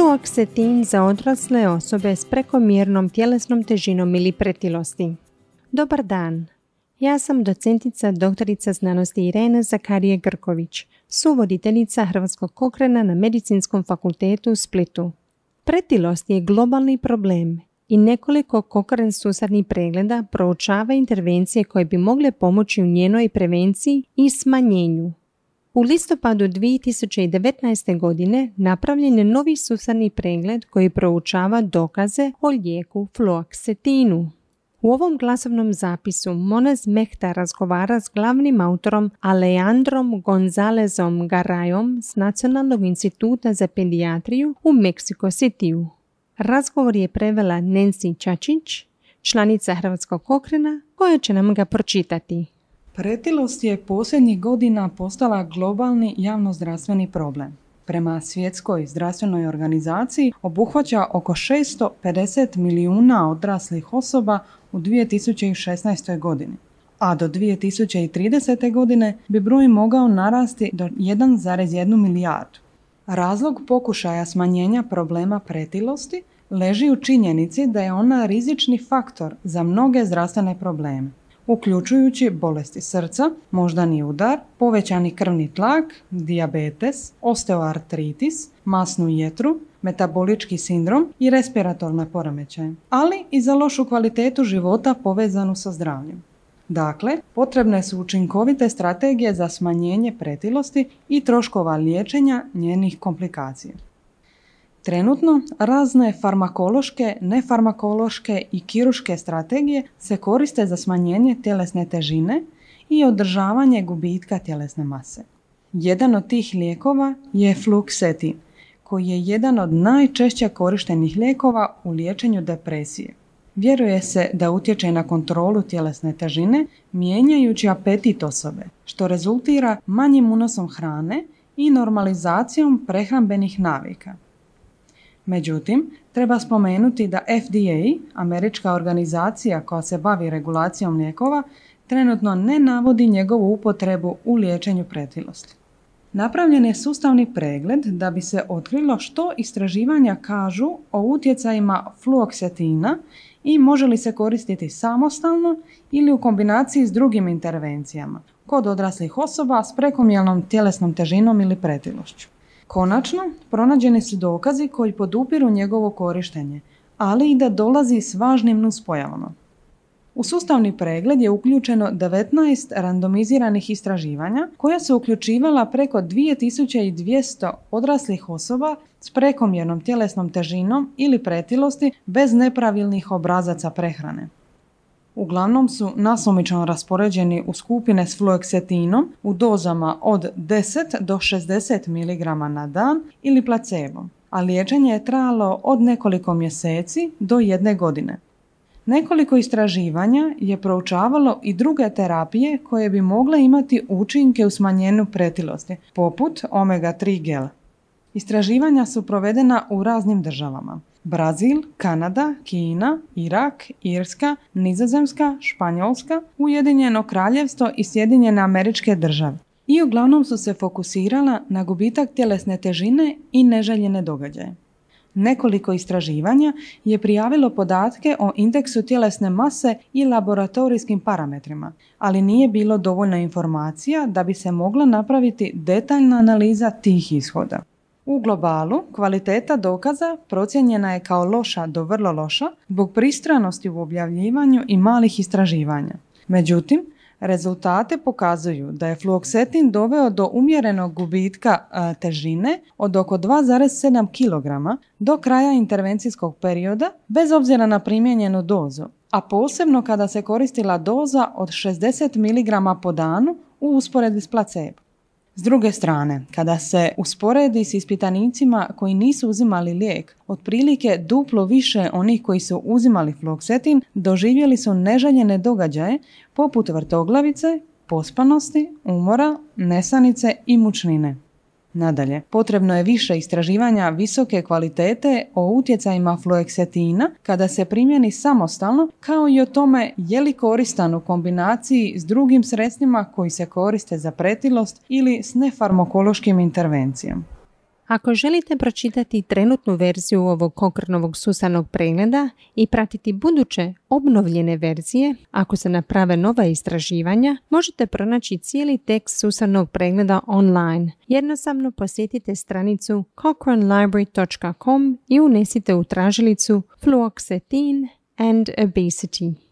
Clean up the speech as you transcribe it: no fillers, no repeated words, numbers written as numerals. Fluoksetin za odrasle osobe s prekomjernom tjelesnom težinom ili pretilosti. Dobar dan, ja sam docentica doktorica znanosti Irena Zakarije Grković, suvoditeljica Hrvatskog Cochrana na Medicinskom fakultetu u Splitu. Pretilost je globalni problem i nekoliko Cochrane sustavnih pregleda proučava intervencije koje bi mogle pomoći u njenoj prevenciji i smanjenju. U listopadu 2019. godine napravljen je novi sustavni pregled koji proučava dokaze o lijeku fluoksetinu. U ovom glasovnom zapisu Monaz Mehta razgovara s glavnim autorom Alejandrom Gonzálezom Garayom s Nacionalnog instituta za pedijatriju u Mexico Cityju. Razgovor je prevela Nensi Čačić, članica Hrvatskog Cochrana, koja će nam ga pročitati. Pretilost je posljednjih godina postala globalni javnozdravstveni problem. Prema Svjetskoj zdravstvenoj organizaciji obuhvaća oko 650 milijuna odraslih osoba u 2016. godini, a do 2030. godine bi broj mogao narasti do 1,1 milijardu. Razlog pokušaja smanjenja problema pretilosti leži u činjenici da je ona rizični faktor za mnoge zdravstvene probleme, uključujući bolesti srca, moždani udar, povećani krvni tlak, dijabetes, osteoartritis, masnu jetru, metabolički sindrom i respiratorne poremećaje, ali i za lošu kvalitetu života povezanu sa zdravljem. Dakle, potrebne su učinkovite strategije za smanjenje pretilosti i troškova liječenja njenih komplikacija. Trenutno, razne farmakološke, nefarmakološke i kirurške strategije se koriste za smanjenje tjelesne težine i održavanje gubitka tjelesne mase. Jedan od tih lijekova je fluoksetin, koji je jedan od najčešće korištenih lijekova u liječenju depresije. Vjeruje se da utječe na kontrolu tjelesne težine mijenjajući apetit osobe, što rezultira manjim unosom hrane i normalizacijom prehrambenih navika. Međutim, treba spomenuti da FDA, američka organizacija koja se bavi regulacijom lijekova, trenutno ne navodi njegovu upotrebu u liječenju pretilosti. Napravljen je sustavni pregled da bi se otkrilo što istraživanja kažu o utjecajima fluoksetina i može li se koristiti samostalno ili u kombinaciji s drugim intervencijama kod odraslih osoba s prekomjernom tjelesnom težinom ili pretilošću. Konačno, pronađeni su dokazi koji podupiru njegovo korištenje, ali i da dolazi s važnim nuspojavama. U sustavni pregled je uključeno 19 randomiziranih istraživanja koja su uključivala preko 2200 odraslih osoba s prekomjernom tjelesnom težinom ili pretilosti bez nepravilnih obrazaca prehrane. Uglavnom su nasumično raspoređeni u skupine s fluoksetinom u dozama od 10 do 60 mg na dan ili placebo, a liječenje je trajalo od nekoliko mjeseci do jedne godine. Nekoliko istraživanja je proučavalo i druge terapije koje bi mogle imati učinke u smanjenju pretilosti, poput omega-3 gela. Istraživanja su provedena u raznim državama. Brazil, Kanada, Kina, Irak, Irska, Nizozemska, Španjolska, Ujedinjeno Kraljevstvo i Sjedinjene Američke Države. I uglavnom su se fokusirala na gubitak tjelesne težine i neželjene događaje. Nekoliko istraživanja je prijavilo podatke o indeksu tjelesne mase i laboratorijskim parametrima, ali nije bilo dovoljno informacija da bi se mogla napraviti detaljna analiza tih ishoda. U globalu, kvaliteta dokaza procijenjena je kao loša do vrlo loša zbog pristranosti u objavljivanju i malih istraživanja. Međutim, rezultate pokazuju da je fluoksetin doveo do umjerenog gubitka težine od oko 2,7 kg do kraja intervencijskog perioda bez obzira na primijenjenu dozu, a posebno kada se koristila doza od 60 mg po danu u usporedbi s placebo. S druge strane, kada se usporedi s ispitanicima koji nisu uzimali lijek, otprilike duplo više onih koji su uzimali fluoksetin doživjeli su neželjene događaje poput vrtoglavice, pospanosti, umora, nesanice i mučnine. Nadalje, potrebno je više istraživanja visoke kvalitete o utjecajima fluoksetina kada se primjeni samostalno, kao i o tome je li koristan u kombinaciji s drugim sredstvima koji se koriste za pretilost ili s nefarmakološkim intervencijom. Ako želite pročitati trenutnu verziju ovog Cochraneovog sustavnog pregleda i pratiti buduće obnovljene verzije, ako se naprave nova istraživanja, možete pronaći cijeli tekst sustavnog pregleda online. Jednostavno posjetite stranicu cochranelibrary.com i unesite u tražilicu Fluoksetin and Obesity.